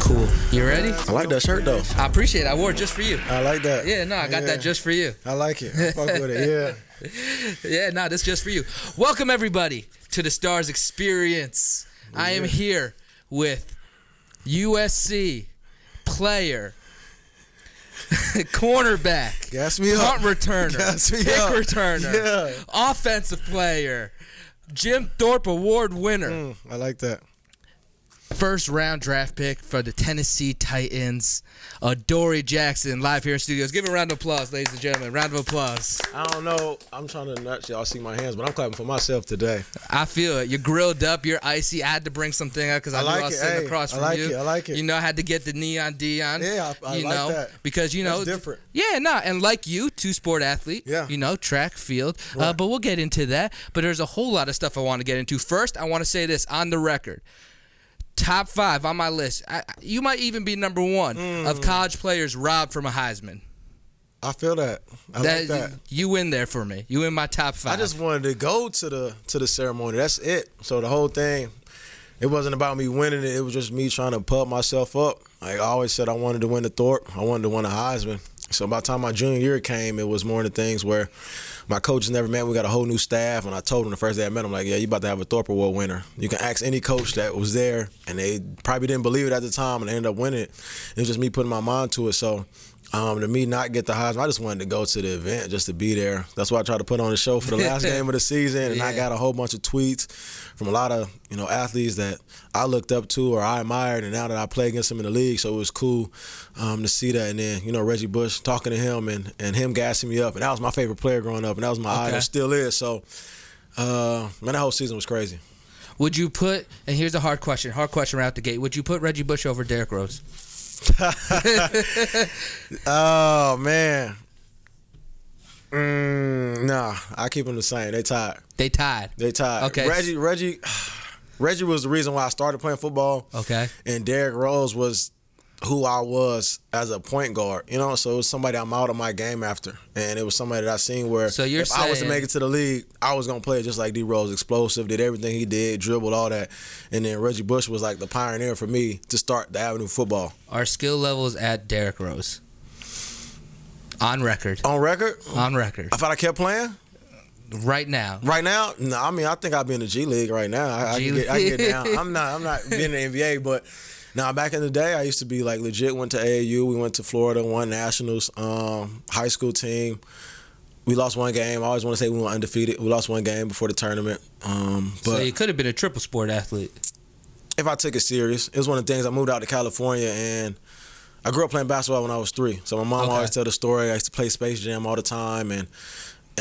Cool. You ready? I like that shirt, though. I appreciate it. I wore it just for you. I like that. Yeah, no, I got that just for you. I like it. I fuck with it, yeah. Yeah, no, that's just for you. Welcome, everybody, to the Stars Experience. Yeah. I am here with USC player, cornerback, punt returner, kick returner, offensive player, Jim Thorpe Award winner. I like that. First round draft pick for the Tennessee Titans, Adoree' Jackson, live here in studios. Give a round of applause, ladies and gentlemen. Round of applause. I don't know. I'm trying to not y'all see my hands, but I'm clapping for myself today. I feel it. You're grilled up. You're icy. I had to bring something up because I knew I was sitting across from you. I like it. You know, I had to get the neon Dion. Yeah, I like that. Because, you know. That's different. Yeah, no. And like you, two-sport athlete. Yeah. You know, track, field. Right. But we'll get into that. But there's a whole lot of stuff I want to get into. First, I want to say this on the record. Top five on my list. You might even be number one of college players robbed from a Heisman. I feel that. I like that. You in there for me. You in my top five. I just wanted to go to the ceremony. That's it. So the whole thing, it wasn't about me winning it. It was just me trying to pump myself up. Like I always said, I wanted to win the Thorpe. I wanted to win a Heisman. So by the time my junior year came, it was more of the things where my coaches never met. We got a whole new staff, and I told them the first day I met them, like, yeah, you about to have a Thorpe Award winner. You can ask any coach that was there, and they probably didn't believe it at the time, and they ended up winning it. It was just me putting my mind to it. So to me not get the Heisman, I just wanted to go to the event just to be there. That's why I tried to put on the show for the last game of the season, and I got a whole bunch of tweets from a lot of athletes that I looked up to or I admired, and now that I play against them in the league, so it was cool to see that. And then, Reggie Bush, talking to him and him gassing me up, and that was my favorite player growing up, and that was my idol, still is. So, man, that whole season was crazy. Would you put, and here's a hard question right out the gate, would you put Reggie Bush over Derrick Rose? Oh, man. Nah, I keep them the same. They tied. Okay. Reggie was the reason why I started playing football. Okay. And Derrick Rose was who I was as a point guard, so it was somebody I'm out of my game after. And it was somebody that I seen where if I was to make it to the league, I was going to play just like D. Rose, explosive, did everything he did, dribbled, all that. And then Reggie Bush was like the pioneer for me to start the avenue of football. Our skill levels at Derrick Rose. On record. I thought I kept playing. Right now? No, I mean, I think I'd be in the G League right now. I can get down. I'm not in the NBA, but... Now, back in the day, I used to be like legit, went to AAU. We went to Florida, won nationals, high school team. We lost one game. I always want to say we were undefeated. We lost one game before the tournament. But so you could have been a triple sport athlete. If I took it serious. It was one of the things. I moved out to California, and I grew up playing basketball when I was 3. So my mom always tell the story. I used to play Space Jam all the time, and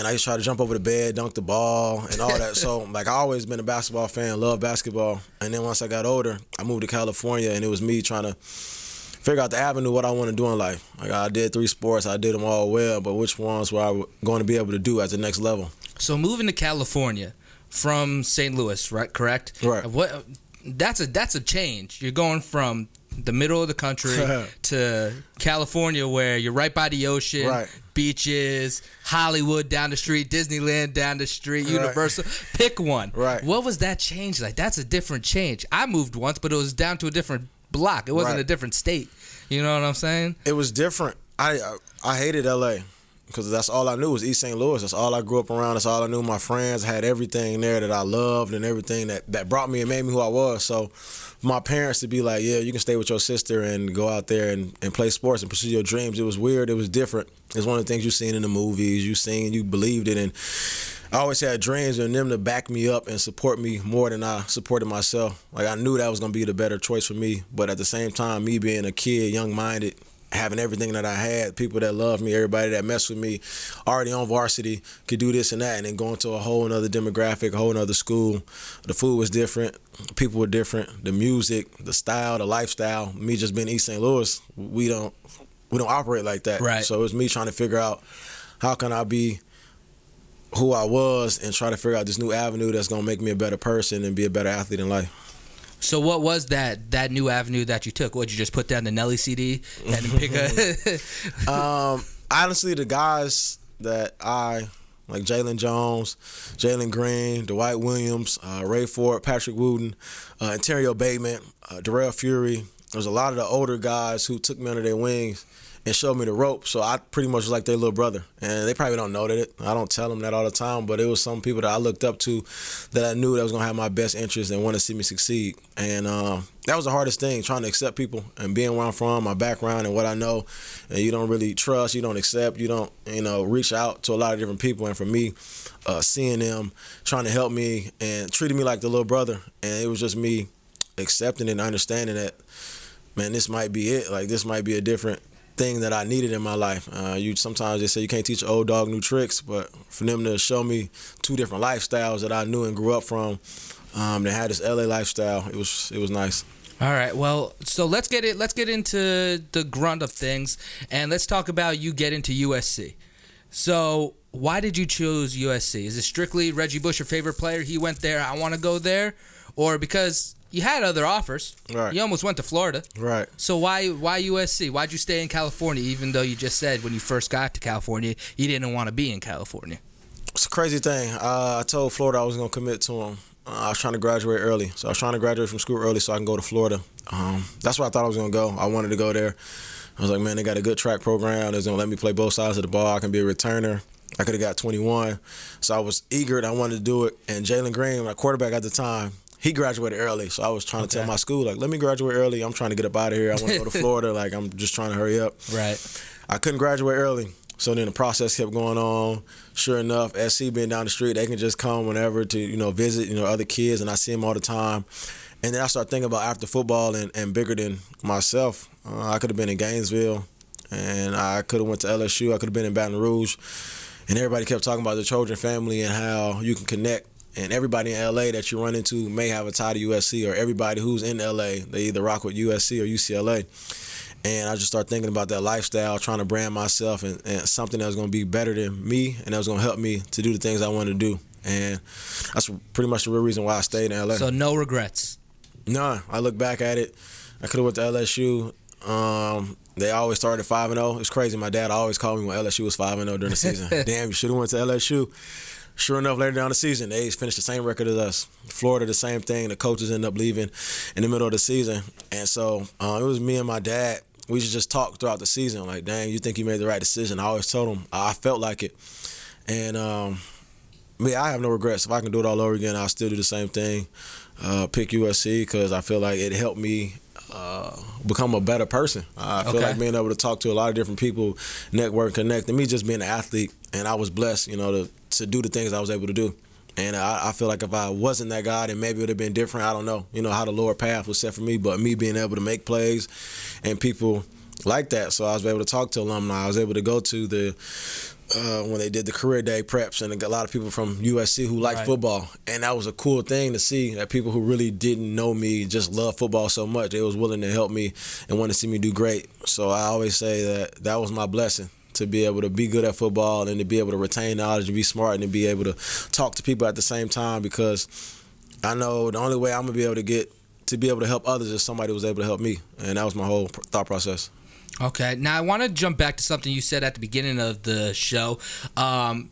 I used to try to jump over the bed, dunk the ball, and all that. So, like, I always been a basketball fan, love basketball. And then once I got older, I moved to California, and it was me trying to figure out the avenue, what I want to do in life. Like, I did 3 sports. I did them all well, but which ones were I going to be able to do at the next level? So moving to California from St. Louis, right? Correct? Right. What? That's a change. You're going from the middle of the country to California, where you're right by the ocean, beaches, Hollywood down the street, Disneyland down the street, Universal. Pick one. Right. What was that change like? That's a different change. I moved once, but it was down to a different block. It wasn't a different state. You know what I'm saying? It was different. I hated L.A. because that's all I knew was East St. Louis. That's all I grew up around. That's all I knew. My friends had everything there that I loved and everything that brought me and made me who I was. So my parents to be like, yeah, you can stay with your sister and go out there and play sports and pursue your dreams. It was weird. It was different. It's one of the things you seen in the movies. You believed it. And I always had dreams and them to back me up and support me more than I supported myself. Like I knew that was going to be the better choice for me. But at the same time, me being a kid, young-minded, having everything that I had, people that loved me, everybody that messed with me, already on varsity, could do this and that, and then going to a whole other demographic, a whole other school. The food was different. People were different. The music, the style, the lifestyle. Me just being East St. Louis, we don't operate like that. Right. So it was me trying to figure out how can I be who I was and try to figure out this new avenue that's going to make me a better person and be a better athlete in life. So what was that new avenue that you took? What, you just put down the Nelly CD and pick a... honestly, the guys that like Jalen Jones, Jalen Green, Dwight Williams, Ray Ford, Patrick Wooten, Ontario Bateman, Darrell Fury, There was a lot of the older guys who took me under their wings and showed me the rope, so I pretty much was like their little brother. And they probably don't know that. I don't tell them that all the time, but it was some people that I looked up to that I knew that was going to have my best interest and want to see me succeed. And that was the hardest thing, trying to accept people and being where I'm from, my background and what I know. And you don't really trust, you don't accept, you don't, you know, reach out to a lot of different people. And for me, seeing them, trying to help me and treating me like the little brother. And it was just me accepting and understanding that, man, this might be it. Like, this might be a different thing that I needed in my life. You sometimes they say you can't teach an old dog new tricks, but for them to show me two different lifestyles that I knew and grew up from, they had this LA lifestyle. It was nice. All right, well, so let's get into the grunt of things, and let's talk about you get into USC. So why did you choose USC? Is it strictly Reggie Bush, your favorite player? He went there. I want to go there, or because you had other offers. Right. You almost went to Florida. Right. So why USC? Why'd you stay in California, even though you just said when you first got to California, you didn't want to be in California? It's a crazy thing. I told Florida I was going to commit to them. I was trying to graduate early. So I was trying to graduate from school early so I can go to Florida. That's where I thought I was going to go. I wanted to go there. I was like, man, they got a good track program. They're going to let me play both sides of the ball. I can be a returner. I could have got 21. So I was eager and I wanted to do it. And Jalen Green, my quarterback at the time, he graduated early, so I was trying to tell my school, like, let me graduate early. I'm trying to get up out of here. I want to go to Florida. Like, I'm just trying to hurry up. Right. I couldn't graduate early, so then the process kept going on. Sure enough, SC being down the street, they can just come whenever to, you know, visit, you know, other kids, and I see them all the time. And then I started thinking about after football and bigger than myself. I could have been in Gainesville, and I could have went to LSU. I could have been in Baton Rouge. And everybody kept talking about the Trojan family and how you can connect. And everybody in L.A. that you run into may have a tie to USC, or everybody who's in L.A., they either rock with USC or UCLA. And I just started thinking about that lifestyle, trying to brand myself and something that was going to be better than me and that was going to help me to do the things I wanted to do. And that's pretty much the real reason why I stayed in L.A. So no regrets? Nah. I look back at it. I could have went to LSU. They always started 5-0. It's crazy. My dad always called me when LSU was 5-0 during the season. Damn, you should have went to LSU. Sure enough, later down the season, they finished the same record as us. Florida, the same thing. The coaches ended up leaving in the middle of the season. And so it was me and my dad. We just talked throughout the season, like, dang, you think you made the right decision? I always told him I felt like it. And I have no regrets. If I can do it all over again, I'll still do the same thing. Pick USC because I feel like it helped me become a better person. I feel like being able to talk to a lot of different people, network, connect, and me just being an athlete. And I was blessed, you know, to do the things I was able to do. And I feel like if I wasn't that guy, then maybe it would have been different. I don't know, you know, how the lower path was set for me, but me being able to make plays and people like that. So I was able to talk to alumni. I was able to go to the when they did the career day preps, and a lot of people from USC who liked football. And that was a cool thing to see, that people who really didn't know me just love football so much. They was willing to help me and want to see me do great. So I always say that was my blessing, to be able to be good at football and to be able to retain knowledge and be smart and to be able to talk to people at the same time, because I know the only way I'm going to be able to get to be able to help others is somebody was able to help me. And that was my whole thought process. Okay. Now, I want to jump back to something you said at the beginning of the show.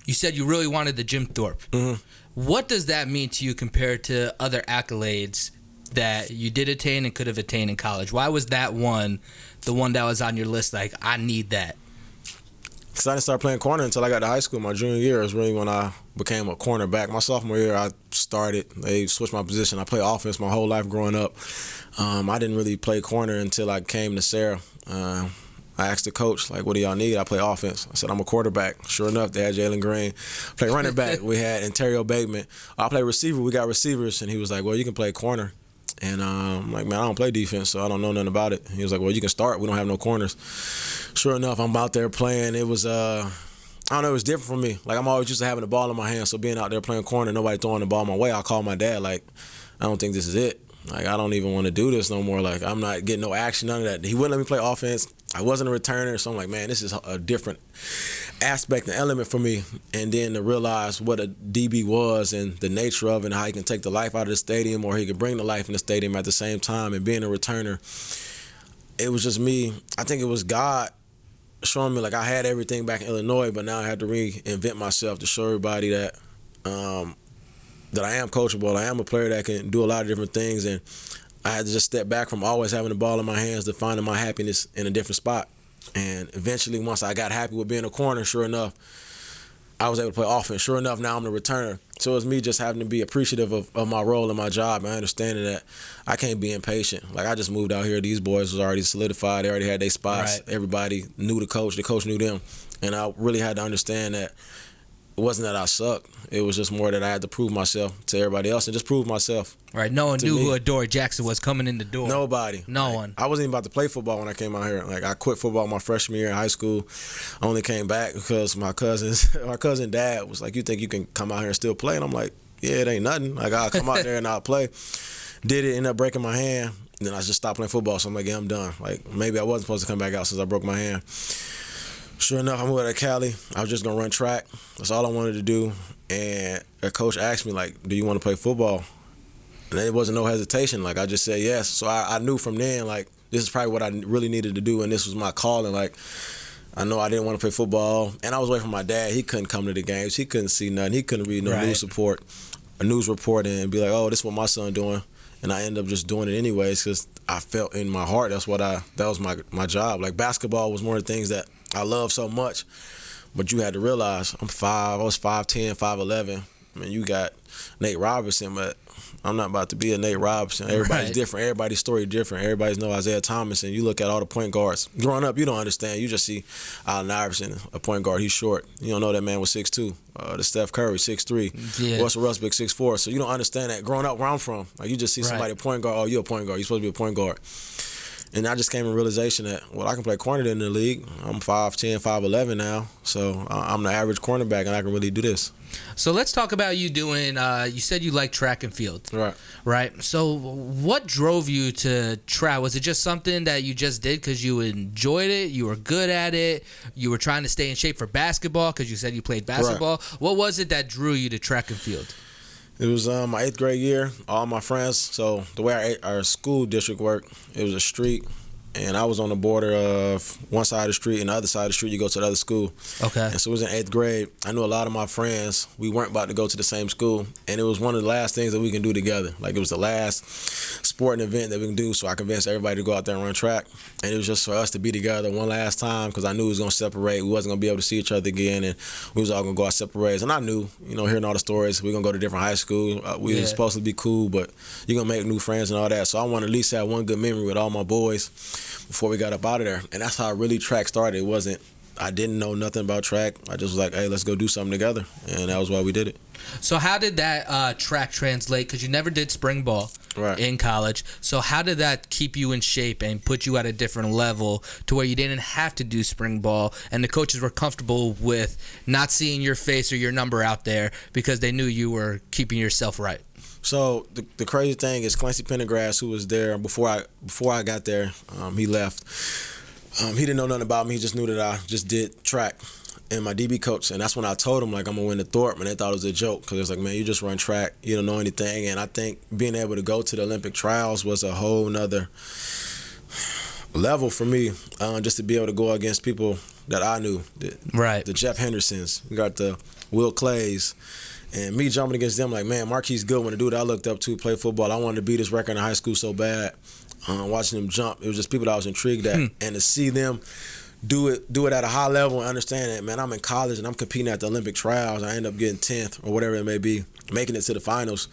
You said you really wanted the Jim Thorpe. Mm-hmm. What does that mean to you compared to other accolades that you did attain and could have attained in college? Why was that one, the one that was on your list, like, I need that? Because I didn't start playing corner until I got to high school. My junior year is really when I became a cornerback. My sophomore year, I started. They switched my position. I played offense my whole life growing up. I didn't really play corner until I came to Sarah. I asked the coach, like, what do y'all need? I play offense. I said, I'm a quarterback. Sure enough, they had Jalen Green. Play running back. We had Ontario Bateman. I play receiver. We got receivers. And he was like, well, you can play corner. And I'm like, man, I don't play defense, so I don't know nothing about it. He was like, well, you can start. We don't have no corners. Sure enough, I'm out there playing. It was, I don't know, it was different for me. Like, I'm always used to having the ball in my hand, so being out there playing corner, nobody throwing the ball my way, I called my dad, like, I don't think this is it. Like, I don't even want to do this no more. Like, I'm not getting no action, none of that. He wouldn't let me play offense. I wasn't a returner, so I'm like, man, this is a different aspect and element for me. And then to realize what a DB was and the nature of it and how he can take the life out of the stadium, or he can bring the life in the stadium at the same time, and being a returner, it was just me. I think it was God showing me, like, I had everything back in Illinois, but now I had to reinvent myself to show everybody that that I am coachable. I am a player that can do a lot of different things, and I had to just step back from always having the ball in my hands to finding my happiness in a different spot. And eventually, once I got happy with being a corner, sure enough, I was able to play offense. Sure enough, now I'm the returner. So it's me just having to be appreciative of my role and my job, and understanding that I can't be impatient. Like, I just moved out here. These boys was already solidified. They already had their spots. Right. Everybody knew the coach. The coach knew them. And I really had to understand that it wasn't that I sucked. It was just more that I had to prove myself to everybody else and just prove myself. Right. No one knew who Adoree' Jackson was coming in the door. Nobody. No one. I wasn't even about to play football when I came out here. Like, I quit football my freshman year in high school. I only came back because my cousin dad was like, "You think you can come out here and still play?" And I'm like, "Yeah, it ain't nothing. Like, I'll come out there and I'll play." Did it, ended up breaking my hand. Then I just stopped playing football. So I'm like, "Yeah, I'm done." Like, maybe I wasn't supposed to come back out since I broke my hand. Sure enough, I moved out of Cali. I was just going to run track. That's all I wanted to do. And a coach asked me, like, "Do you want to play football?" And there wasn't no hesitation. Like, I just said yes. So I knew from then, like, this is probably what I really needed to do, and this was my calling. Like, I know I didn't want to play football. And I was away from my dad. He couldn't come to the games. He couldn't see nothing. He couldn't read no news report and be like, "Oh, this is what my son doing." And I ended up just doing it anyways because I felt in my heart that was my job. Like, basketball was one of the things that I love so much, but you had to realize I was 5'10", 5'11". I mean, you got Nate Robinson, but I'm not about to be a Nate Robinson. Everybody's different. Everybody's story different. Everybody's no Isaiah Thomas, and you look at all the point guards. Growing up, you don't understand. You just see Allen Iverson, a point guard. He's short. You don't know that man was 6'2". The Steph Curry, 6'3". Yeah. Russell Westbrook, 6'4". So you don't understand that. Growing up where I'm from, like, you just see somebody a point guard. Oh, you're a point guard. You're supposed to be a point guard. And I just came to realization that, well, I can play corner in the league. I'm 5'10", 5'11" now, so I'm the average cornerback, and I can really do this. So let's talk about you doing, you said you like track and field. Right. Right? So what drove you to try? Was it just something that you just did because you enjoyed it, you were good at it, you were trying to stay in shape for basketball because you said you played basketball? Right. What was it that drew you to track and field? It was my 8th grade year, all my friends. So the way our school district worked, it was a street, and I was on the border of one side of the street and the other side of the street, you go to the other school. Okay. And so it was in 8th grade. I knew a lot of my friends, we weren't about to go to the same school, and it was one of the last things that we can do together. Like, it was the last sporting event that we can do, so I convinced everybody to go out there and run track. And it was just for us to be together one last time because I knew it was going to separate. We wasn't going to be able to see each other again, and we was all going to go out separate ways. And I knew, you know, hearing all the stories, we're going to go to different high school. We were supposed to be cool, but you're going to make new friends and all that. So I want to at least have one good memory with all my boys before we got up out of there. And that's how really track started. It wasn't, I didn't know nothing about track. I just was like, hey, let's go do something together. And that was why we did it. So how did that track translate? Because you never did spring ball in college. So how did that keep you in shape and put you at a different level to where you didn't have to do spring ball and the coaches were comfortable with not seeing your face or your number out there because they knew you were keeping yourself right? So the crazy thing is Clancy Pendergrass, who was there before I got there, he left. He didn't know nothing about me. He just knew that I just did track. And my DB coach, and that's when I told him, like, I'm going to win the Thorpe, and they thought it was a joke because it was like, man, you just run track. You don't know anything. And I think being able to go to the Olympic trials was a whole nother level for me, just to be able to go against people that I knew. The Jeff Hendersons. We got the Will Clays. And me jumping against them, like, man, Marquise Goodwin, the dude I looked up to play football. I wanted to beat his record in high school so bad. Watching them jump, it was just people that I was intrigued at. And to see them do it at a high level and understand that, man, I'm in college and I'm competing at the Olympic trials. I end up getting 10th or whatever it may be, making it to the finals.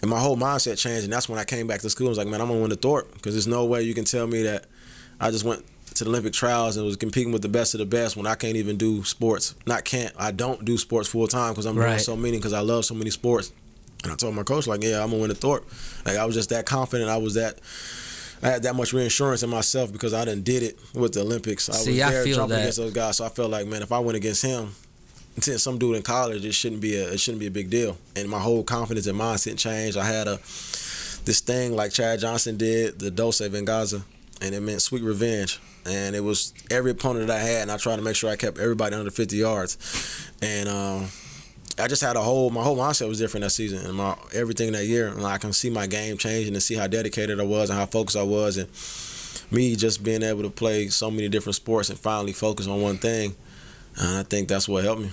And my whole mindset changed, and that's when I came back to school and was like, man, I'm going to win the Thorpe because there's no way you can tell me that I just went to the Olympic trials and was competing with the best of the best when I can't even do sports. I don't do sports full time because I'm doing so many, because I love so many sports. And I told my coach, like, yeah, I'm going to win the Thorpe. Like, I was just that confident. I had that much reassurance in myself because I done did it with the Olympics. I was there jumping against those guys. So I felt like, man, if I went against him, since some dude in college, it shouldn't be a big deal. And my whole confidence and mindset changed. I had this thing like Chad Johnson did, the Dulce Venganza, and it meant sweet revenge. And it was every opponent that I had, and I tried to make sure I kept everybody under 50 yards. And I just had my whole mindset was different that season, and everything that year. And I can see my game changing and see how dedicated I was and how focused I was, and me just being able to play so many different sports and finally focus on one thing. And I think that's what helped me.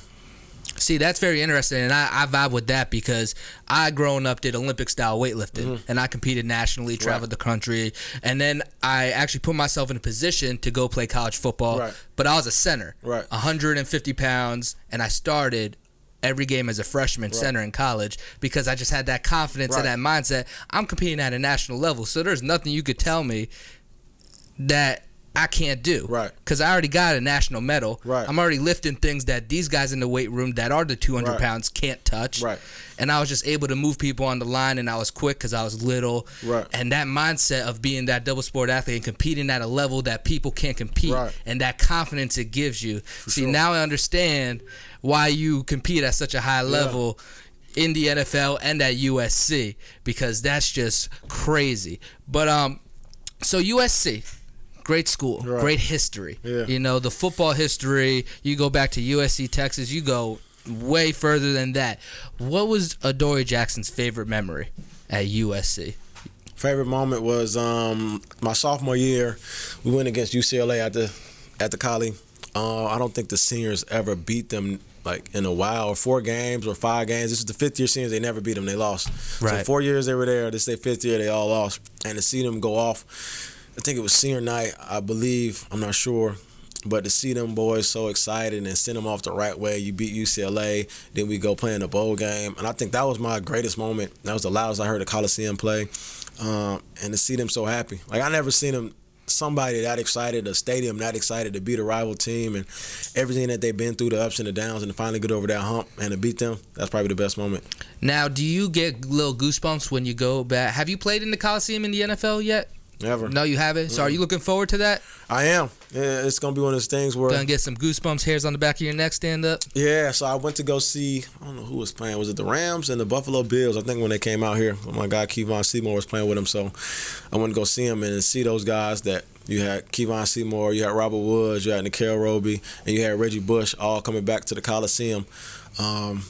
See, that's very interesting, and I vibe with that because I, growing up, did Olympic-style weightlifting, and I competed nationally, traveled the country, and then I actually put myself in a position to go play college football, but I was a center, 150 pounds, and I started every game as a freshman center in college because I just had that confidence and that mindset. I'm competing at a national level, so there's nothing you could tell me that I can't do, because I already got a national medal. I'm already lifting things that these guys in the weight room that are the 200 pounds can't touch, and I was just able to move people on the line, and I was quick because I was little, and that mindset of being that double sport athlete and competing at a level that people can't compete, and that confidence it gives you. Now I understand why you compete at such a high level in the NFL and at USC, because that's just crazy. But so USC. Great school, great history. You know, the football history, you go back to USC, Texas, you go way further than that. What was Adoree' Jackson's favorite memory at USC? Favorite moment was my sophomore year. We went against UCLA at the Coliseum. I don't think the seniors ever beat them like in a while, or 4 games or 5 games. This is the fifth year seniors. They never beat them. They lost. So 4 years they were there. This is their fifth year. They all lost. And to see them go off, I think it was senior night, I believe, I'm not sure, but to see them boys so excited and send them off the right way, you beat UCLA, then we go play in the bowl game, and I think that was my greatest moment. That was the loudest I heard the Coliseum play, and to see them so happy. Like, I never seen them, somebody that excited, a stadium that excited to beat a rival team and everything that they've been through, the ups and the downs, and to finally get over that hump and to beat them, that's probably the best moment. Now, do you get little goosebumps when you go back? Have you played in the Coliseum in the NFL yet? Never. No, you haven't? So are you looking forward to that? I am. Yeah, it's going to be one of those things where... Going to get some goosebumps, hairs on the back of your neck, stand up? Yeah, so I went to go see... I don't know who was playing. Was it the Rams and the Buffalo Bills? I think when they came out here, my guy Keyvon Seymour was playing with him, so I went to go see him and see those guys that... You had Keyvon Seymour, you had Robert Woods, you had Nickel Roby, and you had Reggie Bush all coming back to the Coliseum.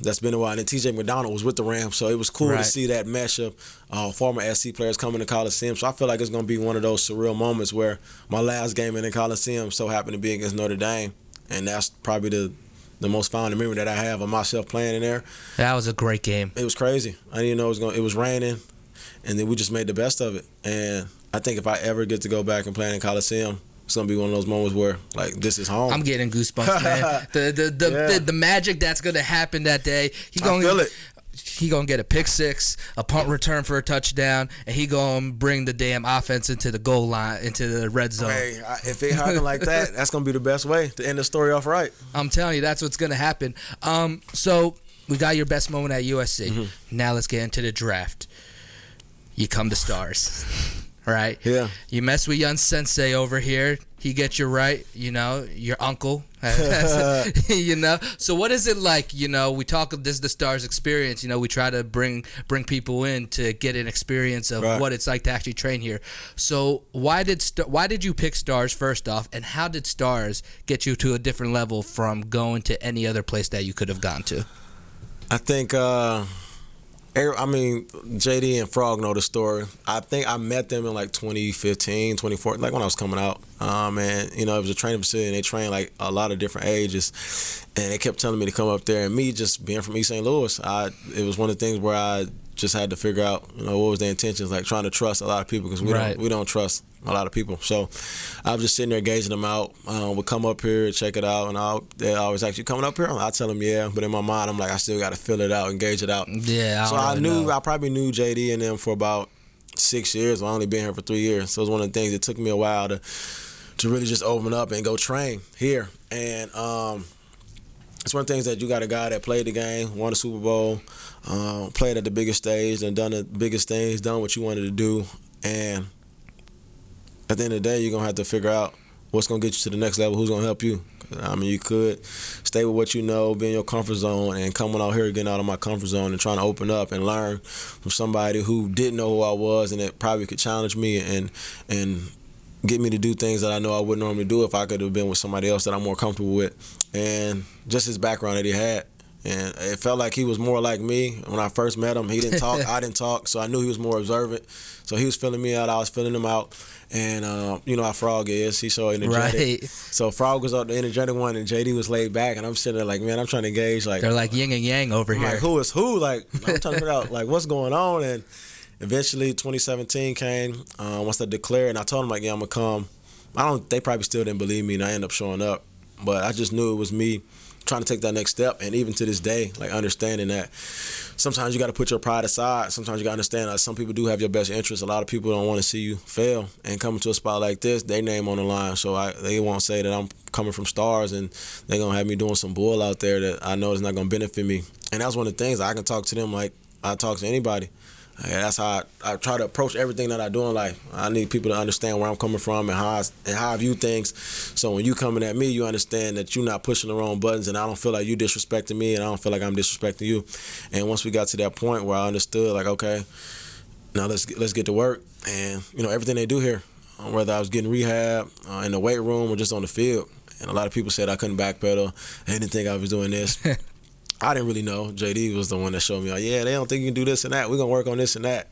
That's been a while. And then TJ McDonald was with the Rams, so it was cool to see that mashup, former SC players coming to Coliseum. So I feel like it's going to be one of those surreal moments where my last game in the Coliseum so happened to be against Notre Dame, and that's probably the most fond memory that I have of myself playing in there. That was a great game. It was crazy. I didn't even know it was raining, and then we just made the best of it. And I think if I ever get to go back and play in the Coliseum, it's going to be one of those moments where, like, this is home. I'm getting goosebumps, man. The magic that's going to happen that day. I feel it. He going to get a pick six, a punt return for a touchdown, and he going to bring the damn offense into the goal line, into the red zone. Hey, if it happens like that, that's going to be the best way to end the story off right. I'm telling you, that's what's going to happen. So we got your best moment at USC. Mm-hmm. Now let's get into the draft. You come to Stars. Right. Yeah. You mess with young sensei over here. He gets you right. You know, your uncle. You know. So what is it like? You know, we talk of this is the Stars experience. You know, we try to bring people in to get an experience of what it's like to actually train here. So why did you pick Stars first off, and how did Stars get you to a different level from going to any other place that you could have gone to? I think. I mean, J.D. and Frog know the story. I think I met them in, like, 2015, 2014, like when I was coming out. And, you know, it was a training facility, and they trained, like, a lot of different ages. And they kept telling me to come up there. And me just being from East St. Louis, it was one of the things where I just had to figure out, you know, what was their intentions, like trying to trust a lot of people because we don't trust a lot of people. So I was just sitting there gauging them out. We'll come up here, check it out, and they're always actually coming up here. I tell them, yeah, but in my mind, I'm like, I still got to fill it out and gauge it out. Yeah, so I probably knew JD and them for about 6 years. I've only been here for 3 years. So it was one of the things that took me a while to really just open up and go train here. And it's one of the things that you got a guy that played the game, won the Super Bowl, played at the biggest stage and done the biggest things, done what you wanted to do. And at the end of the day, you're going to have to figure out what's going to get you to the next level, who's going to help you. I mean, you could stay with what you know, be in your comfort zone, and coming out here, getting out of my comfort zone and trying to open up and learn from somebody who didn't know who I was and that probably could challenge me and get me to do things that I know I wouldn't normally do if I could have been with somebody else that I'm more comfortable with. And just his background that he had, And it felt like he was more like me when I first met him. He didn't talk, I didn't talk, so I knew he was more observant. So he was filling me out, I was filling him out. And you know how Frog is, he's so energetic. Right. So Frog was the energetic one, and J.D. was laid back, and I'm sitting there like, man, I'm trying to gauge. Like, they're like yin and yang over I'm here. Like, who is who? Like, I'm trying to figure out, like, what's going on? And eventually 2017 came, once I declared, and I told him, like, yeah, I'm going to come. They probably still didn't believe me, and I ended up showing up. But I just knew it was me trying to take that next step, and even to this day, like, understanding that sometimes you got to put your pride aside. Sometimes you got to understand that some people do have your best interests. A lot of people don't want to see you fail, and coming to a spot like this, they name on the line. So they won't say that I'm coming from Stars and they're going to have me doing some bull out there that I know is not going to benefit me. And that's one of the things. I can talk to them like I talk to anybody. That's how I try to approach everything that I do in life. I need people to understand where I'm coming from and how I view things. So when you coming at me, you understand that you're not pushing the wrong buttons, and I don't feel like you disrespecting me, and I don't feel like I'm disrespecting you. And once we got to that point where I understood, like, okay, now let's get to work. And, you know, everything they do here, whether I was getting rehab, in the weight room, or just on the field. And a lot of people said I couldn't backpedal. I didn't think I was doing this. I didn't really know. J.D. was the one that showed me, like, yeah, they don't think you can do this and that. We're going to work on this and that.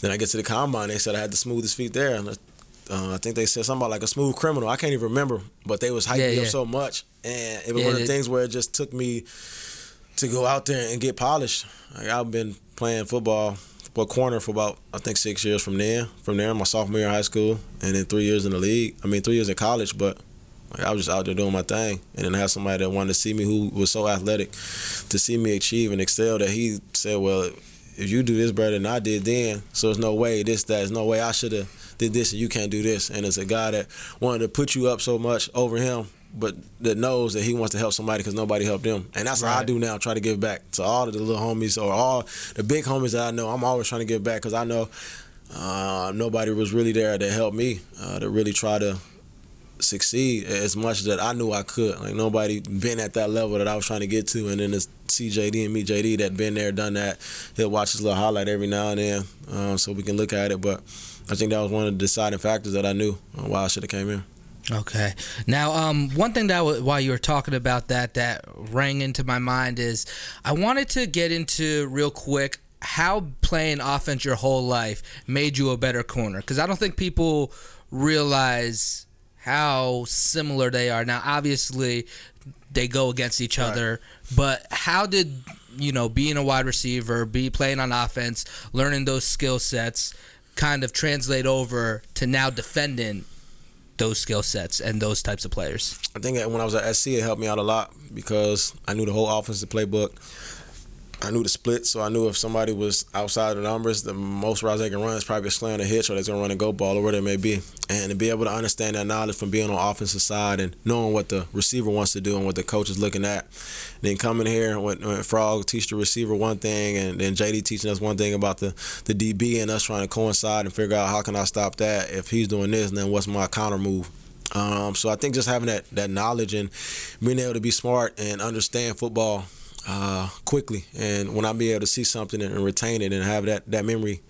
Then I get to the combine. They said I had the smoothest feet there. And I think they said something about, like, a smooth criminal. I can't even remember. But they was hyping me up so much. And it was one of the things where it just took me to go out there and get polished. Like, I've been playing football corner for about, I think, 6 years from there, my sophomore year in high school, and then 3 years in the league. I mean, 3 years in college, but I was just out there doing my thing, and then I had somebody that wanted to see me, who was so athletic, to see me achieve and excel, that he said, well, if you do this better than I did then, so there's no way there's no way I should have did this and you can't do this. And it's a guy that wanted to put you up so much over him, but that knows that he wants to help somebody because nobody helped them. And that's how I do now, try to give back to all of the little homies or all the big homies that I know. I'm always trying to give back because I know nobody was really there to help me, to really try to succeed as much that I knew I could. Like, nobody been at that level that I was trying to get to. And then to see J.D. and meet J.D. that been there, done that. He'll watch his little highlight every now and then, so we can look at it. But I think that was one of the deciding factors that I knew why I should have came in. Okay. Now, one thing while you were talking about that rang into my mind is I wanted to get into real quick how playing offense your whole life made you a better corner, because I don't think people realize how similar they are. Now, obviously, they go against each other, but how did, being a wide receiver, playing on offense, learning those skill sets, kind of translate over to now defending those skill sets and those types of players? I think when I was at SC, it helped me out a lot because I knew the whole offensive playbook. I knew the split, so I knew if somebody was outside the numbers, the most routes they can run is probably a slant, a hitch, or they're going to run a go ball, or whatever it may be. And to be able to understand that knowledge from being on offensive side and knowing what the receiver wants to do and what the coach is looking at. Then coming here, when Frog teach the receiver one thing, and then J.D. teaching us one thing about the DB, and us trying to coincide and figure out how can I stop that if he's doing this, and then what's my counter move. So I think just having that knowledge and being able to be smart and understand football quickly, and when I be able to see something and retain it and have that memory.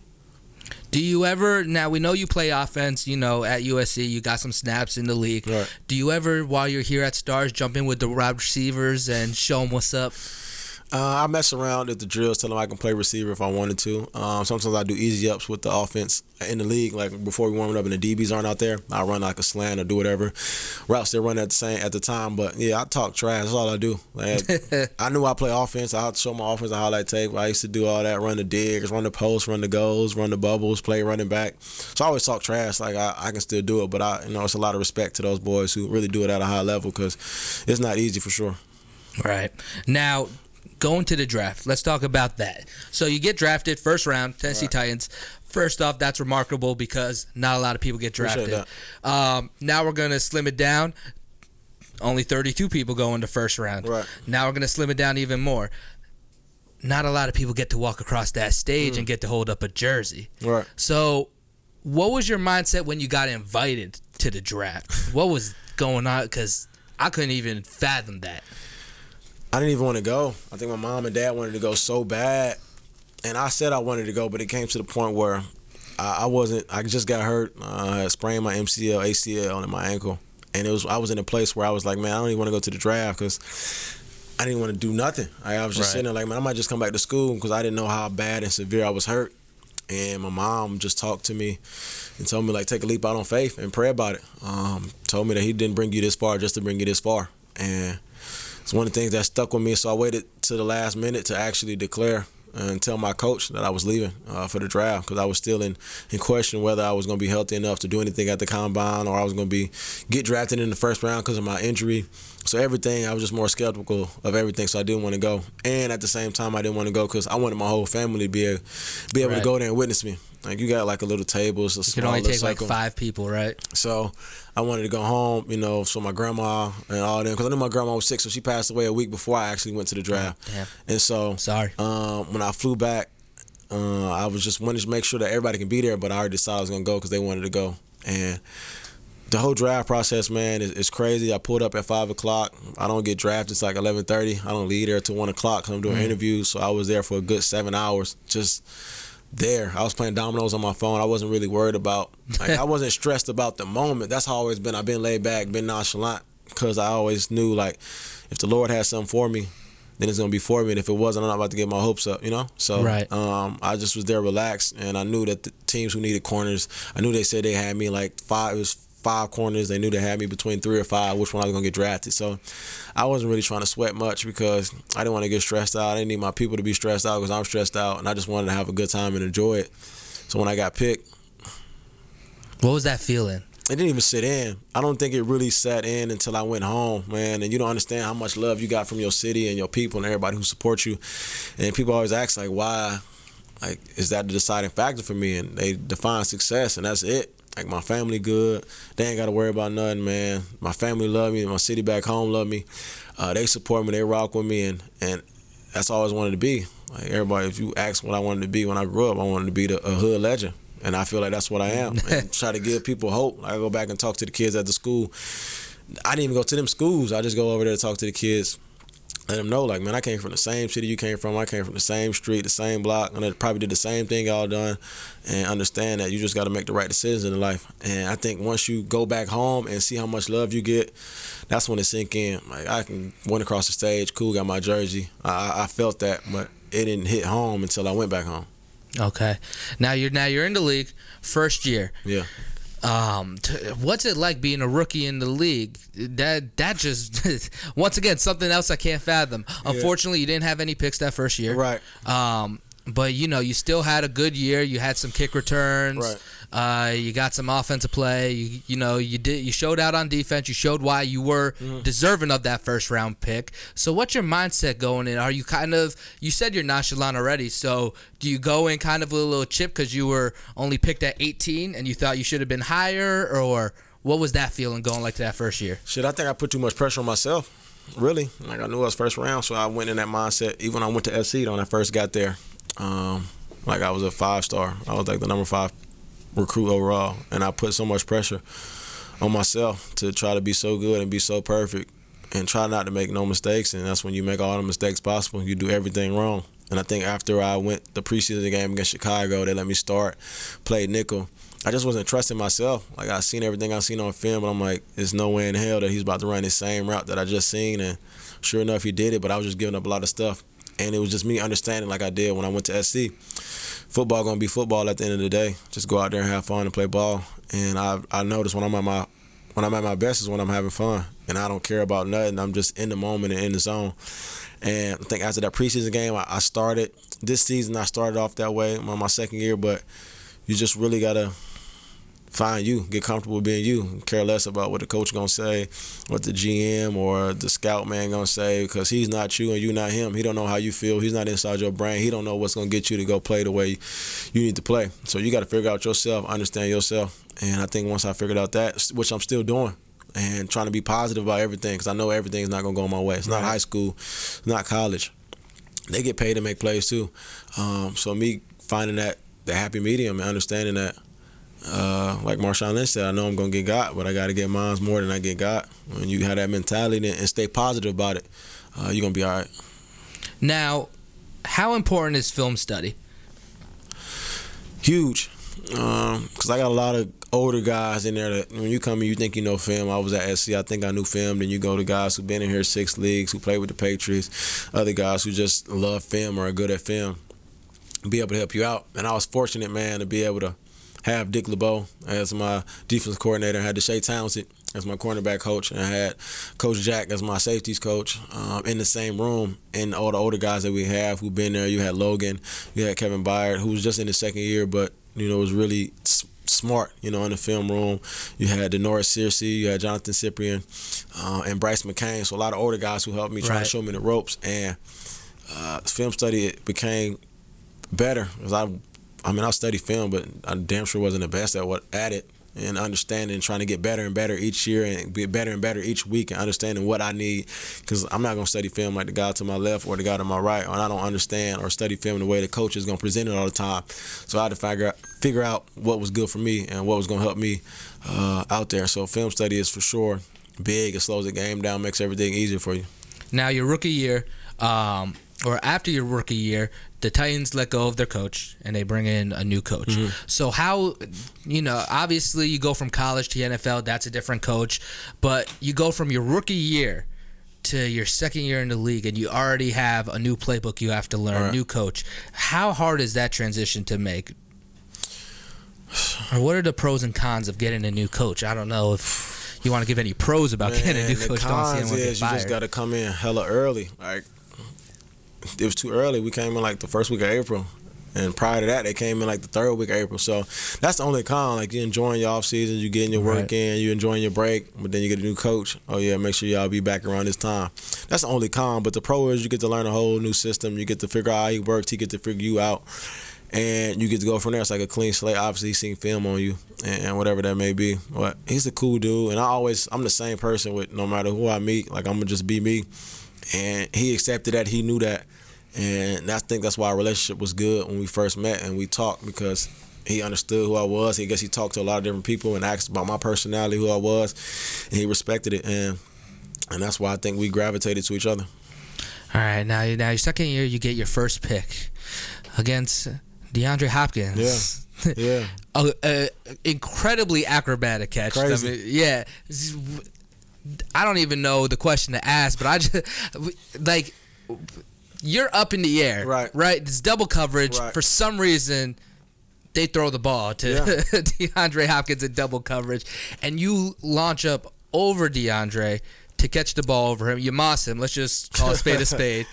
Do you ever, now we know you play offense, at USC, you got some snaps in the league. Right. Do you ever, while you're here at Stars, jump in with the wide receivers and show them what's up? I mess around at the drills, tell them I can play receiver if I wanted to. Sometimes I do easy ups with the offense in the league, like before we warm it up and the DBs aren't out there. I run like a slant or do whatever routes they're running at the time. But yeah, I talk trash. That's all I do. Like, I knew I play offense. I had to show my offense a highlight tape. I used to do all that: run the digs, run the posts, run the goals, run the bubbles, play running back. So I always talk trash. Like I can still do it, but it's a lot of respect to those boys who really do it at a high level because it's not easy for sure. Right now, going to the draft. Let's talk about that. So you get drafted first round, Tennessee Titans. First off, that's remarkable because not a lot of people get drafted. Now we're going to slim it down. Only 32 people go in the first round. Right. Now we're going to slim it down even more. Not a lot of people get to walk across that stage and get to hold up a jersey. Right. So what was your mindset when you got invited to the draft? What was going on? Because I couldn't even fathom that. I didn't even want to go. I think my mom and dad wanted to go so bad. And I said I wanted to go, but it came to the point where I wasn't. I just got hurt. I sprained my MCL, ACL, and my ankle. And I was in a place where I was like, man, I don't even want to go to the draft because I didn't want to do nothing. I was just sitting there like, man, I might just come back to school, because I didn't know how bad and severe I was hurt. And my mom just talked to me and told me, like, take a leap out on faith and pray about it. Told me that he didn't bring you this far just to bring you this far. And it's one of the things that stuck with me. So I waited to the last minute to actually declare and tell my coach that I was leaving for the draft, because I was still in question whether I was going to be healthy enough to do anything at the combine, or I was going to get drafted in the first round because of my injury. So everything, I was just more skeptical of everything, so I didn't want to go. And at the same time, I didn't want to go because I wanted my whole family to be able to go there and witness me. Like, you got like a little table. It's a small little circle. You can only take like 5 people, right? So I wanted to go home, you know, so my grandma and all them, because I knew my grandma was sick, so she passed away a week before I actually went to the draft. Damn. And so when I flew back, I was just wanted to make sure that everybody can be there, but I already decided I was going to go because they wanted to go. And the whole draft process, man, is crazy. I pulled up at 5 o'clock. I don't get drafted. It's like 11:30. I don't leave there until 1 o'clock because I'm doing interviews. So I was there for a good 7 hours just there. I was playing dominoes on my phone. I wasn't really worried about – I wasn't stressed about the moment. That's how I've always been. I've been laid back, been nonchalant, because I always knew, like, if the Lord has something for me, then it's going to be for me. And if it wasn't, I'm not about to get my hopes up, you know? So I just was there relaxed, and I knew that the teams who needed corners, I knew they said they had me like 5 – it was 5 corners. They knew they had me between 3 or 5, which one I was going to get drafted. So I wasn't really trying to sweat much because I didn't want to get stressed out. I didn't need my people to be stressed out because I'm stressed out, and I just wanted to have a good time and enjoy it. So when I got picked. What was that feeling? It didn't even sit in. I don't think it really sat in until I went home, man. And you don't understand how much love you got from your city and your people and everybody who supports you. And people always ask, like, why? Like, is that the deciding factor for me? And they define success, and that's it. Like, my family good. They ain't got to worry about nothing, man. My family love me. My city back home love me. They support me. They rock with me. And that's all I always wanted to be. Like, everybody, if you ask what I wanted to be when I grew up, I wanted to be a hood legend. And I feel like that's what I am. And try to give people hope. I go back and talk to the kids at the school. I didn't even go to them schools. I just go over there to talk to the kids. Let them know, like, man, I came from the same city you came from. I came from the same street, the same block, and I probably did the same thing y'all done. And understand that you just got to make the right decisions in life. And I think once you go back home and see how much love you get, that's when it sink in. Like, I went across the stage, cool, got my jersey. I felt that, but it didn't hit home until I went back home. Okay, now you're in the league, first year. Yeah. What's it like being a rookie in the league? That just once again, something else I can't fathom. Unfortunately, you didn't have any picks that first year, right? But you know, you still had a good year. You had some kick returns. Right. You got some offensive play. You know, you showed out on defense. You showed why you were deserving of that first round pick. So what's your mindset going in? Are you kind of, you said you're nonchalant already, so do you go in kind of with a little chip because you were only picked at 18 and you thought you should have been higher? Or what was that feeling going like to that first year? Shit, I think I put too much pressure on myself, really. Like, I knew I was first round, so I went in that mindset. Even when I went to SC when I first got there, like, I was a 5-star. I was like the number 5 recruit overall, and I put so much pressure on myself to try to be so good and be so perfect and try not to make no mistakes. And that's when you make all the mistakes possible. You do everything wrong. And I think after I went the preseason game against Chicago, they let me start, played nickel. I just wasn't trusting myself. Like, I seen everything I seen on film, and I'm like, there's no way in hell that he's about to run the same route that I just seen. And sure enough, he did it, but I was just giving up a lot of stuff. And it was just me understanding, like I did when I went to SC. Football going to be football at the end of the day. Just go out there and have fun and play ball. And I noticed when I'm at my best is when I'm having fun. And I don't care about nothing. I'm just in the moment and in the zone. And I think after that preseason game, I started. This season, I started off that way on my second year. But you just really got to find you, get comfortable being you, care less about what the coach gonna say, what the GM or the scout man gonna say, because he's not you and you not him. He don't know how you feel. He's not inside your brain. He don't know what's gonna get you to go play the way you need to play. So you gotta figure out yourself, understand yourself. And I think once I figured out that, which I'm still doing, and trying to be positive about everything, because I know everything's not gonna go my way. It's not high school, it's not college. They get paid to make plays too. So me finding that the happy medium and understanding that, like Marshawn Lynch said, I know I'm going to get got, but I got to get mines more than I get got. When you have that mentality and stay positive about it, you're going to be all right. Now, how important is film study? Huge. Because I got a lot of older guys in there that when you come in, you think you know film. I was at SC. I think I knew film. Then you go to guys who've been in here 6 leagues, who play with the Patriots, other guys who just love film or are good at film, be able to help you out. And I was fortunate, man, to be able to have Dick LeBeau as my defense coordinator. I had DeShea Townsend as my cornerback coach, and I had Coach Jack as my safeties coach in the same room. And all the older guys that we have who've been there, you had Logan, you had Kevin Byard, who was just in his second year, but you know was really smart. You know, in the film room, you had Denora Searcy, you had Jonathan Cyprian, and Bryce McCain. So a lot of older guys who helped me trying to show me the ropes. And film study it became better because I studied film, but I damn sure wasn't the best at it. And understanding and trying to get better and better each year and get better and better each week and understanding what I need, because I'm not going to study film like the guy to my left or the guy to my right, and I don't understand or study film the way the coach is going to present it all the time. So I had to figure out what was good for me and what was going to help me out there. So film study is for sure big. It slows the game down, makes everything easier for you. Now your rookie year, or after your rookie year, the Titans let go of their coach, and they bring in a new coach. Mm-hmm. So how, obviously you go from college to the NFL, that's a different coach, but you go from your rookie year to your second year in the league, and you already have a new playbook you have to learn, new coach. How hard is that transition to make? Or what are the pros and cons of getting a new coach? I don't know if you want to give any pros about getting a new coach. The cons is you just got to come in hella early, like. It was too early. We came in like the first week of April, and prior to that, they came in like the third week of April. So that's the only con. Like, you're enjoying your off season, you're getting your work in, you're enjoying your break, but then you get a new coach. Oh yeah, make sure y'all be back around this time. That's the only con. But the pro is you get to learn a whole new system. You get to figure out how he works. He gets to figure you out, and you get to go from there. It's like a clean slate. Obviously, he's seeing film on you and whatever that may be. But he's a cool dude, and I'm the same person with no matter who I meet. Like, I'm gonna just be me. And he accepted that. He knew that. And I think that's why our relationship was good when we first met and we talked, because he understood who I was. I guess he talked to a lot of different people and asked about my personality, who I was, and he respected it. And that's why I think we gravitated to each other. All right. Now your second year, you get your first pick against DeAndre Hopkins. Yeah. Yeah. Incredibly acrobatic catch. Crazy. I mean, yeah. I don't even know the question to ask, but I just, like, you're up in the air, right? It's double coverage. Right. For some reason, they throw the ball to DeAndre Hopkins in double coverage, and you launch up over DeAndre to catch the ball over him. You moss him. Let's just call a spade,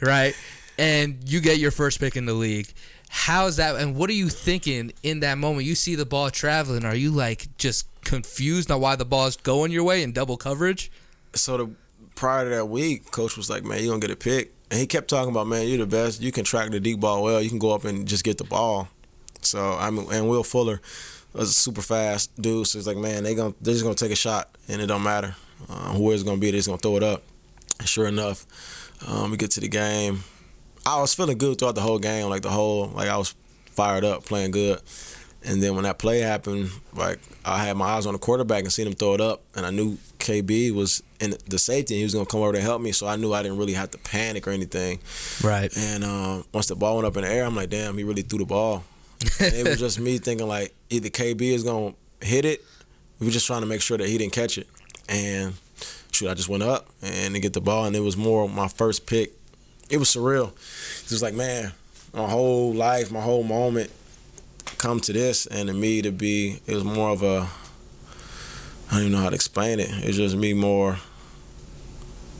right? And you get your first pick in the league. How's that, and what are you thinking in that moment? You see the ball traveling. Are you, like, just confused on why the ball is going your way in double coverage? So prior to that week, coach was like, man, you're going to get a pick. And he kept talking about, man, you're the best. You can track the deep ball well. You can go up and just get the ball. So, and Will Fuller was a super fast dude. So, it's like, man, they're just going to take a shot, and it don't matter who it's going to be. They're just going to throw it up. And sure enough, we get to the game. I was feeling good throughout the whole game, I was fired up, playing good. And then when that play happened, like, I had my eyes on the quarterback and seen him throw it up, and I knew KB was in the safety and he was going to come over to help me, so I knew I didn't really have to panic or anything. Right. And once the ball went up in the air, I'm like, damn, he really threw the ball. And it was just me thinking, like, either KB is going to hit it, we were just trying to make sure that he didn't catch it. And, shoot, I just went up and to get the ball, and it was more my first pick. It was surreal. It was like, man, my whole life, my whole moment come to this, and to me to be, it was more of a, I don't even know how to explain it. It's just me more,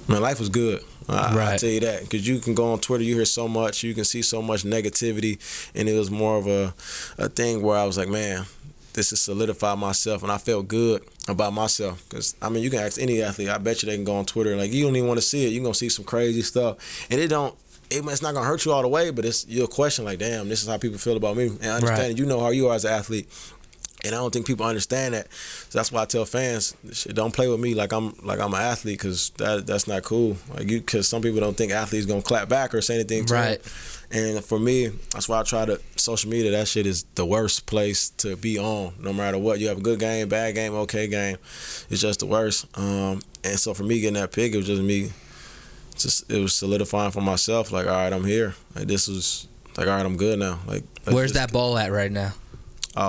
man, life was good. I'll tell you that. Because you can go on Twitter, you hear so much, you can see so much negativity, and it was more of a thing where I was like, man, this has solidified myself, and I felt good about myself. Because, I mean, you can ask any athlete. I bet you they can go on Twitter. Like, you don't even want to see it. You're going to see some crazy stuff. And it's not going to hurt you all the way, but you'll question, like, damn, this is how people feel about me. And I understand you know how you are as an athlete. And I don't think people understand that. So that's why I tell fans, shit, don't play with me like I'm an athlete, because that's not cool. Because some people don't think athletes going to clap back or say anything to them. And for me, that's why I try to, social media, that shit is the worst place to be on, no matter what. You have a good game, bad game, okay game. It's just the worst. And so for me getting that pick, it was just me, it was solidifying for myself. Like, all right, I'm here. Like, this was, like, all right, I'm good now. Like, where's that ball at right now?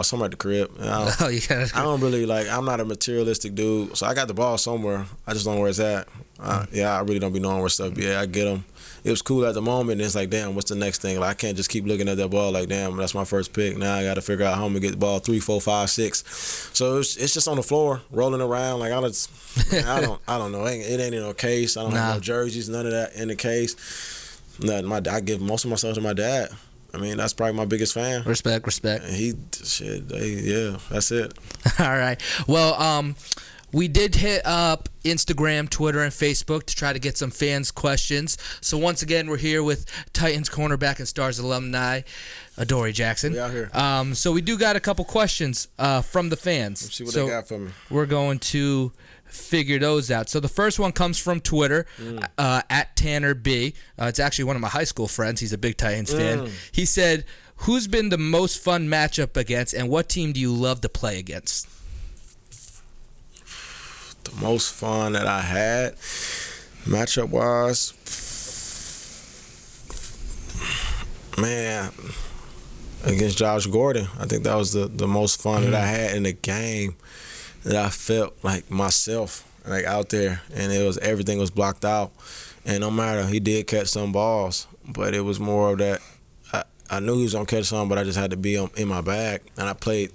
Somewhere at the crib. I don't really like. I'm not a materialistic dude, so I got the ball somewhere. I just don't know where it's at. I really don't be knowing where stuff be at. I get them. It was cool at the moment. And it's like, damn, what's the next thing? Like, I can't just keep looking at that ball. Like, damn, that's my first pick. Now I got to figure out how I'm gonna get the ball 3, 4, 5, 6. So it's just on the floor, rolling around. Like I don't know. It ain't in no case. I don't have no jerseys, none of that in the case. Nothing. I give most of my stuff to my dad. I mean, that's probably my biggest fan. Respect. And that's it. All right. Well, we did hit up Instagram, Twitter, and Facebook to try to get some fans' questions. So once again, we're here with Titans cornerback and Stars alumni, Adoree' Jackson. We out here. So we do got a couple questions from the fans. Let's see what they got for me. We're going to figure those out. So the first one comes from Twitter, at Tanner B. It's actually one of my high school friends. He's a big Titans fan. He said, who's been the most fun matchup against, and what team do you love to play against? The most fun that I had, matchup-wise, man, against Josh Gordon. I think that was the most fun that I had in the game, that I felt like myself, like out there, and it was everything was blocked out. And no matter, he did catch some balls, but it was more of that, I knew he was going to catch some, but I just had to be in my bag. And I played,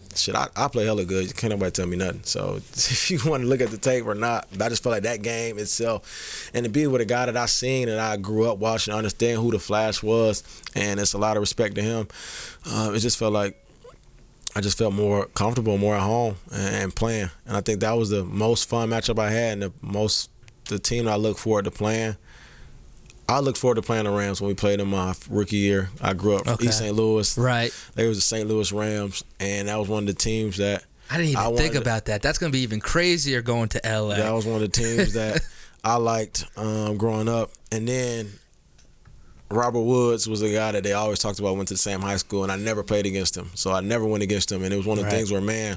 I play hella good. Can't nobody tell me nothing. So if you want to look at the tape or not, I just felt like that game itself. And to be with a guy that I seen and I grew up watching, understand who the Flash was, and it's a lot of respect to him, it just felt like I just felt more comfortable, more at home and playing. And I think that was the most fun matchup I had and the team I look forward to playing. I look forward to playing the Rams when we played them my rookie year. I grew up from East St. Louis. Right. They was the St. Louis Rams, and that was one of the teams that I didn't even think about that. That's going to be even crazier going to L.A. That was one of the teams that I liked growing up. And then Robert Woods was a guy that they always talked about, went to the same high school, and I never played against him. So I never went against him. And it was one of the things where, man,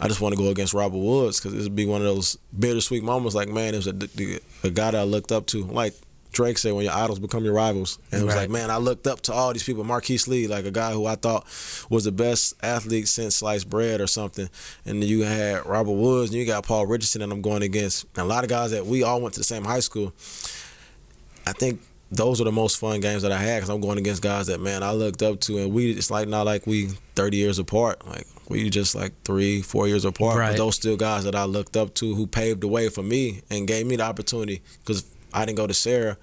I just want to go against Robert Woods because this would be one of those bittersweet moments. Like, man, it was a guy that I looked up to. Like, Drake said, when your idols become your rivals. And it was like, man, I looked up to all these people. Marquise Lee, like a guy who I thought was the best athlete since sliced bread or something. And then you had Robert Woods, and you got Paul Richardson that I'm going against. And a lot of guys that we all went to the same high school. I think those are the most fun games that I had because I'm going against guys that, man, I looked up to. And it's like not like we 30 years apart. Like, we just like 3-4 years apart. Right. But those still guys that I looked up to who paved the way for me and gave me the opportunity because I didn't go to Sarah,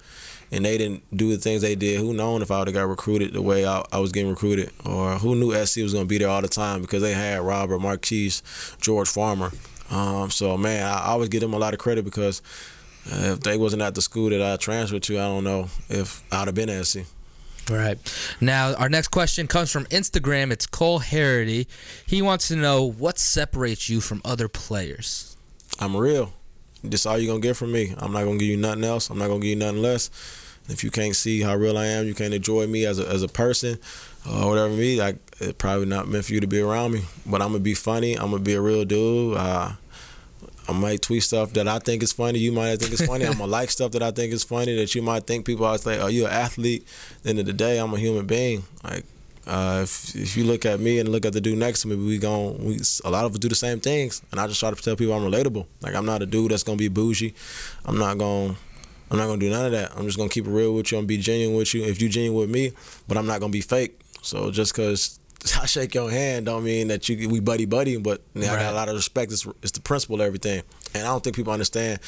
and they didn't do the things they did. Who known if I would have got recruited the way I was getting recruited, or who knew SC was going to be there all the time because they had Robert, Marquise, George Farmer. So, man, I always give them a lot of credit because if they wasn't at the school that I transferred to, I don't know if I would have been at SC. All right. Now, our next question comes from Instagram. It's Cole Harity. He wants to know, what separates you from other players? I'm real. That's all you're going to get from me. I'm not going to give you nothing else. I'm not going to give you nothing less. If you can't see how real I am, you can't enjoy me as a person or whatever me, like, it's probably not meant for you to be around me. But I'm going to be funny. I'm going to be a real dude. I might tweet stuff that I think is funny. You might think it's funny. I'm going to like stuff that I think is funny that you might think people always say, oh, you're an athlete. At the end of the day, I'm a human being. Like, if you look at me and look at the dude next to me, a lot of us do the same things, and I just try to tell people I'm relatable. Like, I'm not a dude that's gonna be bougie. I'm not gonna do none of that. I'm just gonna keep it real with you. I'm gonna be genuine with you. If you genuine with me, but I'm not gonna be fake. So just cause I shake your hand don't mean that we buddy, but I got a lot of respect. It's the principle of everything, and I don't think people understand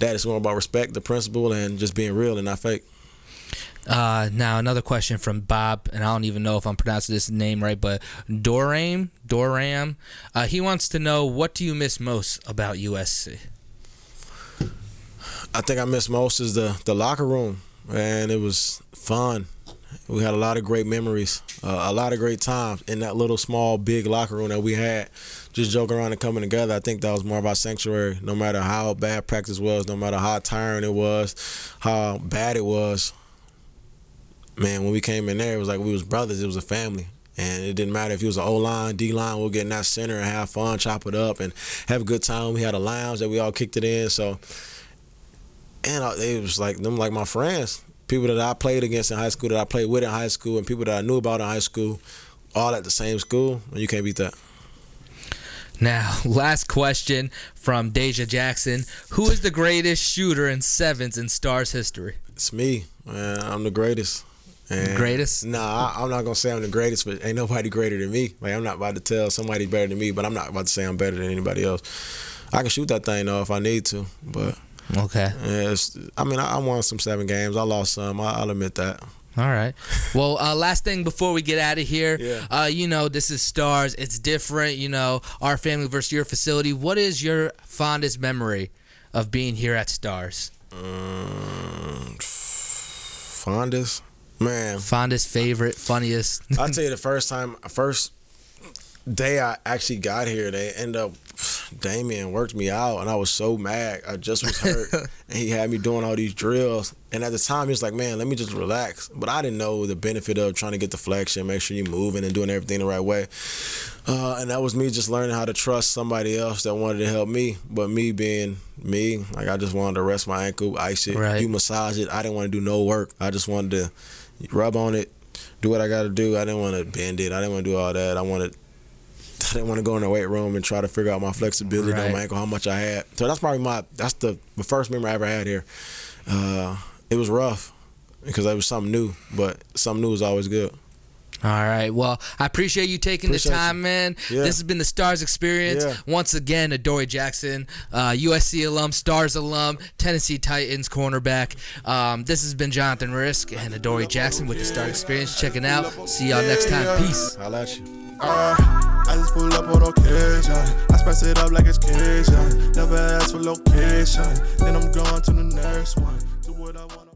that it's more about respect, the principle, and just being real and not fake. Now another question from Bob, and I don't even know if I'm pronouncing this name right, but Doram. He wants to know, what do you miss most about USC? I think I miss most is the locker room, and it was fun. We had a lot of great memories, a lot of great times in that little small big locker room that we had, just joking around and coming together. I think that was more of our sanctuary. No matter how bad practice was, no matter how tiring it was, how bad it was, man, when we came in there, it was like we was brothers. It was a family. And it didn't matter if it was an O-line, D-line, we'll get in that center and have fun, chop it up, and have a good time. We had a lounge that we all kicked it in. So, it was like them, like my friends, people that I played against in high school, that I played with in high school, and people that I knew about in high school, all at the same school. And you can't beat that. Now, last question from Deja Jackson. Who is the greatest shooter in sevens in Stars history? It's me, man. I'm the greatest. And greatest? Nah, I'm not going to say I'm the greatest, but ain't nobody greater than me. Like, I'm not about to tell somebody better than me, but I'm not about to say I'm better than anybody else. I can shoot that thing, though, if I need to. But okay. Yeah, I mean, I won some seven games. I lost some. I'll admit that. All right. Well, last thing before we get out of here, yeah. You know, this is Stars. It's different, you know, our family versus your facility. What is your fondest memory of being here at Stars? Fondest? Man. Fondest, favorite, funniest. I'll tell you the first day I actually got here, they end up, Damien worked me out, and I was so mad. I just was hurt, and he had me doing all these drills. And at the time, he was like, man, let me just relax. But I didn't know the benefit of trying to get the flexion, make sure you're moving and doing everything the right way. And that was me just learning how to trust somebody else that wanted to help me. But me being me, like, I just wanted to rest my ankle, ice it, right. You massage it. I didn't want to do no work. I just wanted to rub on it, do what I got to do. I didn't want to bend it. I didn't want to do all that. I didn't want to go in the weight room and try to figure out my flexibility on my ankle, how much I had. So that's probably the first memory I ever had here. It was rough because it was something new, but something new is always good. All right. Well, I appreciate you taking the time, man. Yeah. This has been the Stars Experience. Yeah. Once again, Adoree' Jackson, USC alum, Stars alum, Tennessee Titans cornerback. This has been Jonathan Risk and Adoree' Jackson with the Stars Experience. Checking out. See y'all next time. Peace. I'll at you. I just pull up on occasion. I spice it up like it's Cajun. Never ask for location. Then I'm going to the next one.